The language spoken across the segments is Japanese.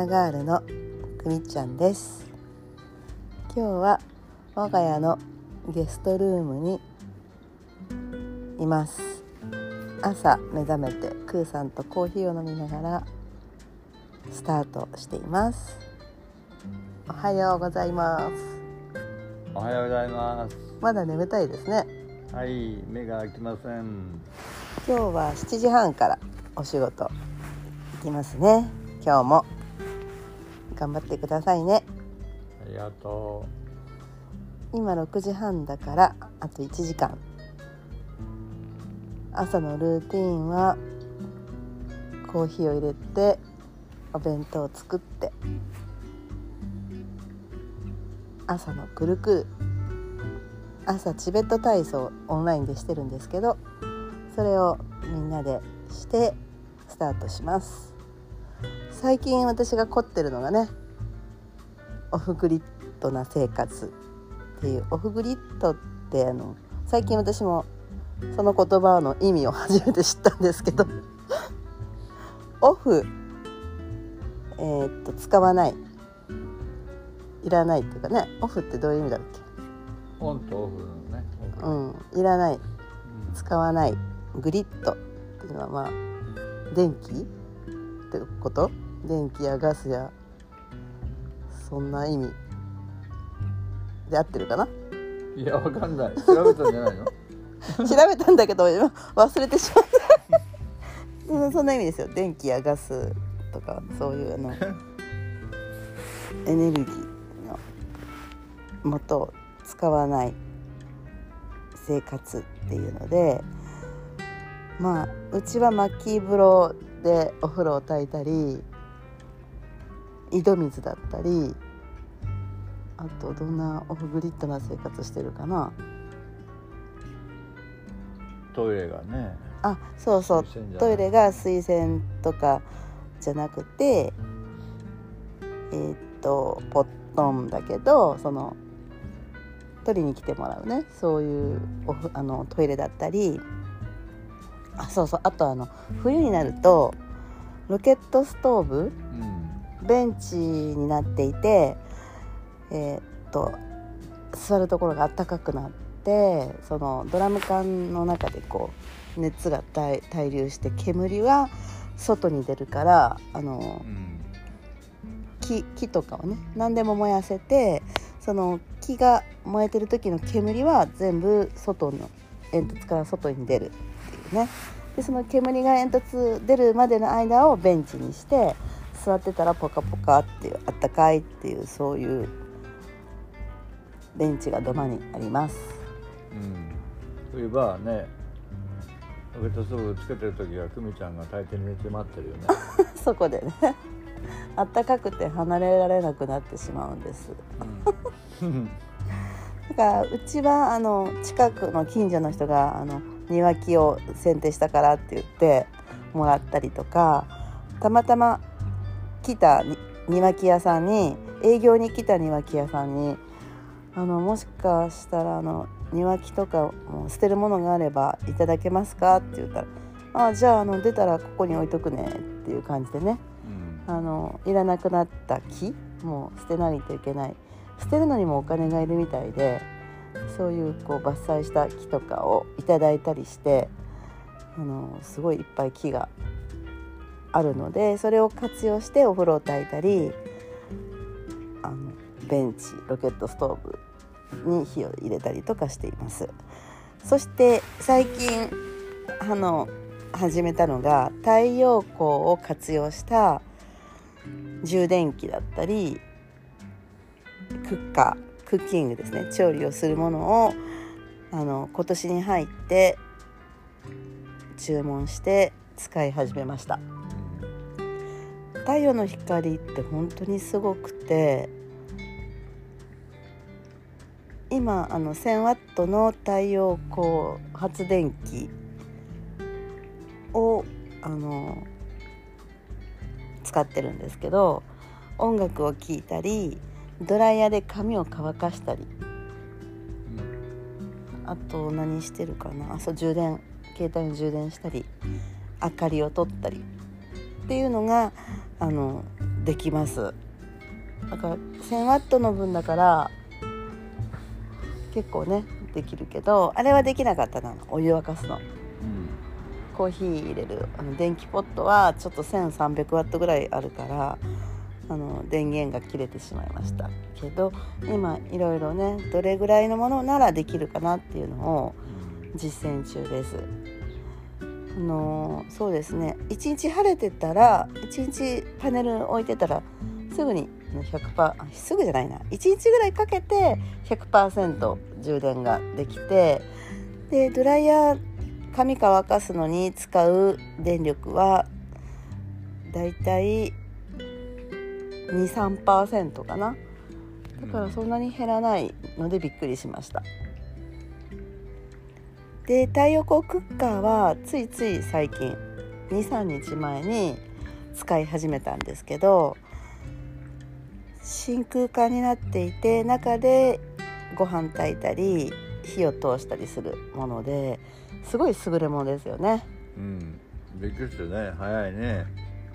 ナーガールのくみちゃんです。今日は我が家のゲストルームにいます。朝目覚めてクーさんとコーヒーを飲みながらスタートしています。おはようございます。おはようございます。まだ眠たいですね。はい、目が開きません。今日は7時半からお仕事行きますね。今日も頑張ってくださいね。ありがとう。今6時半だからあと1時間。朝のルーティーンはコーヒーを入れてお弁当を作って朝のくるくる、朝チベット体操オンラインでしてるんですけど、それをみんなでしてスタートします。最近私が凝ってるのがね、オフグリッドな生活っていう。オフグリッドって最近私もその言葉の意味を初めて知ったんですけどオフ、使わない、いらないっていうかね。オフってどういう意味だっけ。オンとオフのね、いらない、使わない。グリッドっていうのは電気ってこと。電気やガスやそんな意味で合ってるかな。いや、わかんない。調べたんじゃないの調べたんだけど忘れてしまったそんな意味ですよ。電気やガスとかそういうエネルギーの元を使わない生活っていうので、うちは薪風呂でお風呂を焚いたり、井戸水だったり、あとどんなオフグリッドな生活してるかな。トイレがね、あ、そうそう、トイレが水洗とかじゃなくて、ポットンだけど、取りに来てもらうね、そういうトイレだったり、あと冬になるとロケットストーブ、ベンチになっていて、座るところが暖かくなって、ドラム缶の中で熱が滞留して煙は外に出るから、木とかをね、何でも燃やせて、その木が燃えてる時の煙は全部外の煙突から外に出るっていうね。で、その煙が煙突出るまでの間をベンチにして座ってたらポカポカっていう、あったかいっていう、そういうベンチが土間にあります。冬場はね、ロケットストーブつけてる時は久美ちゃんが大抵寝て待ってるよねそこでね、あったかくて離れられなくなってしまうんですだからうちは近くの近所の人が庭木を剪定したからって言ってもらったりとか、たまたま来た庭木屋さんに、営業に来た庭木屋さんにもしかしたら庭木とかも捨てるものがあればいただけますかって言ったら、じゃあ出たらここに置いとくねっていう感じでね、いらなくなった木もう捨てないといけない。捨てるのにもお金がいるみたいで、そういう伐採した木とかをいただいたりして、すごいいっぱい木があるので、それを活用してお風呂を焚いたり、ベンチ、ロケットストーブに火を入れたりとかしています。そして最近始めたのが、太陽光を活用した充電器だったり、クッカー、クッキングですね、調理をするものを今年に入って注文して使い始めました。太陽の光って本当にすごくて、今1000ワットの太陽光発電機を使ってるんですけど、音楽を聴いたり、ドライヤーで髪を乾かしたり、あと何してるかな、充電、携帯に充電したり、明かりを取ったりっていうのができます。だから1000ワットの分だから結構ねできるけど、あれはできなかったな、お湯沸かすの、コーヒー入れるあの電気ポットはちょっと1300ワットぐらいあるから、あの電源が切れてしまいましたけど、今いろいろねどれぐらいのものならできるかなっていうのを実践中です。そうですね、1日晴れてたら、1日パネル置いてたらすぐに 100% すぐじゃないな、1日ぐらいかけて 100% 充電ができて、でドライヤー髪乾かすのに使う電力はだいたい 2-3% かな。だからそんなに減らないのでびっくりしました。で太陽光クッカーはついつい最近 2,3 日前に使い始めたんですけど、真空管になっていて中でご飯炊いたり火を通したりするもので、すごい優れものですよね。うん、びっくりしたね、早いね。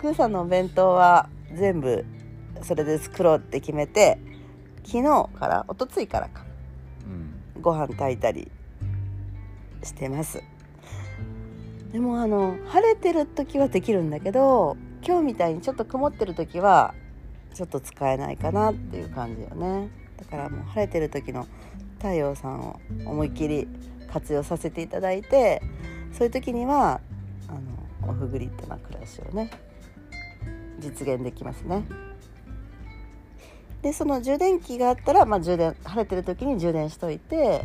クーさんのお弁当は全部それで作ろうって決めて、昨日からおとついからか、ご飯炊いたりしてます。でも晴れてる時はできるんだけど、今日みたいにちょっと曇ってる時はちょっと使えないかなっていう感じよね。だからもう晴れてる時の太陽さんを思いっきり活用させていただいて、そういう時にはオフグリッドな暮らしをね実現できますね。でその充電器があったら、充電、晴れてる時に充電しといて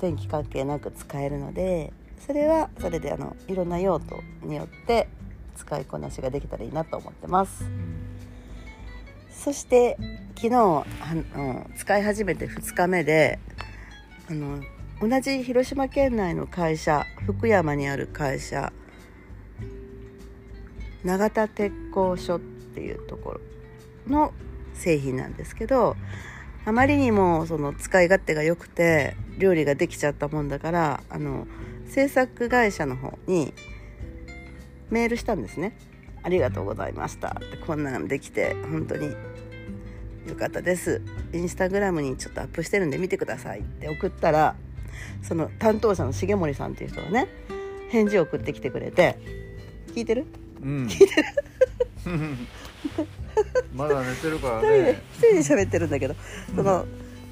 天気関係なく使えるので、それはそれでいろんな用途によって使いこなしができたらいいなと思ってます。そして昨日使い始めて2日目で同じ広島県内の会社、福山にある会社、長田鉄工所っていうところの製品なんですけど、あまりにもその使い勝手が良くて料理ができちゃったもんだから、制作会社の方にメールしたんですね。ありがとうございましたって、こんなのできて本当に良かったです、インスタグラムにちょっとアップしてるんで見てくださいって送ったら、その担当者の重森さんっていう人がね返事を送ってきてくれて、聞いてる？聞いてる？まだ寝てるからね、一人で喋ってるんだけど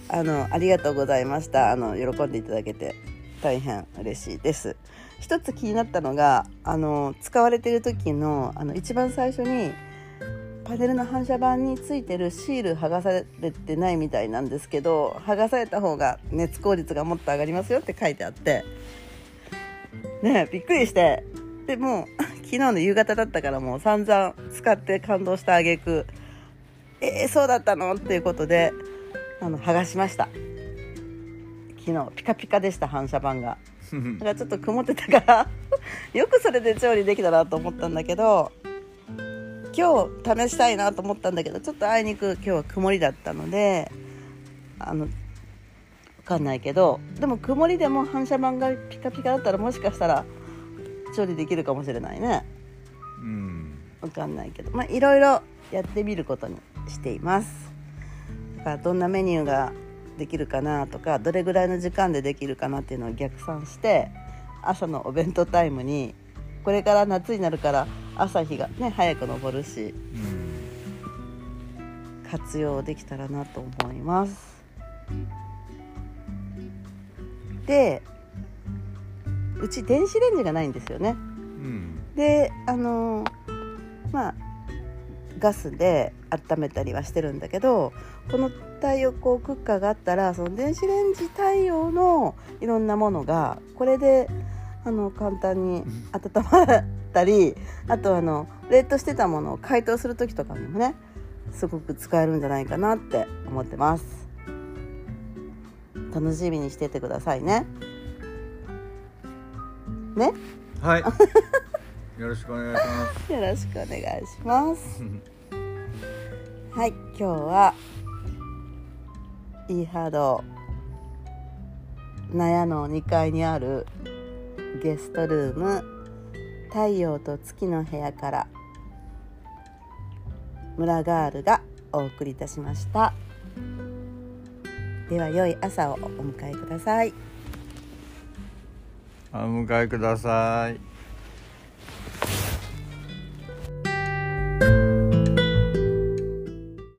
ありがとうございました、喜んでいただけて大変嬉しいです。一つ気になったのが使われている時の一番最初にパネルの反射板についてるシール剥がされてないみたいなんですけど、剥がされた方が熱効率がもっと上がりますよって書いてあってね、びっくりして、でも昨日の夕方だったからもう散々使って感動した挙句、そうだったのっていうことで剥がしました。昨日ピカピカでした、反射板が。だからちょっと曇ってたからよくそれで調理できたなと思ったんだけど、今日試したいなと思ったんだけど、ちょっとあいにく今日は曇りだったのでわかんないけど、でも曇りでも反射板がピカピカだったらもしかしたら調理できるかもしれないね。分かんないけど、いろいろやってみることにしています。だからどんなメニューができるかなとか、どれぐらいの時間でできるかなっていうのを逆算して、朝のお弁当タイムに、これから夏になるから朝日がね早く昇るし、活用できたらなと思います。でうち電子レンジがないんですよね、でガスで温めたりはしてるんだけど、この太陽光クッカーがあったらその電子レンジ対応のいろんなものがこれで簡単に温まったり、あと冷凍してたものを解凍する時とかにもねすごく使えるんじゃないかなって思ってます。楽しみにしててくださいね。ね、はいよろしくお願いしますよろしくお願いしますはい、今日はイーハード納屋の2階にあるゲストルーム、太陽と月の部屋から村ガールがお送りいたしました。では良い朝をお迎えください。お迎えください。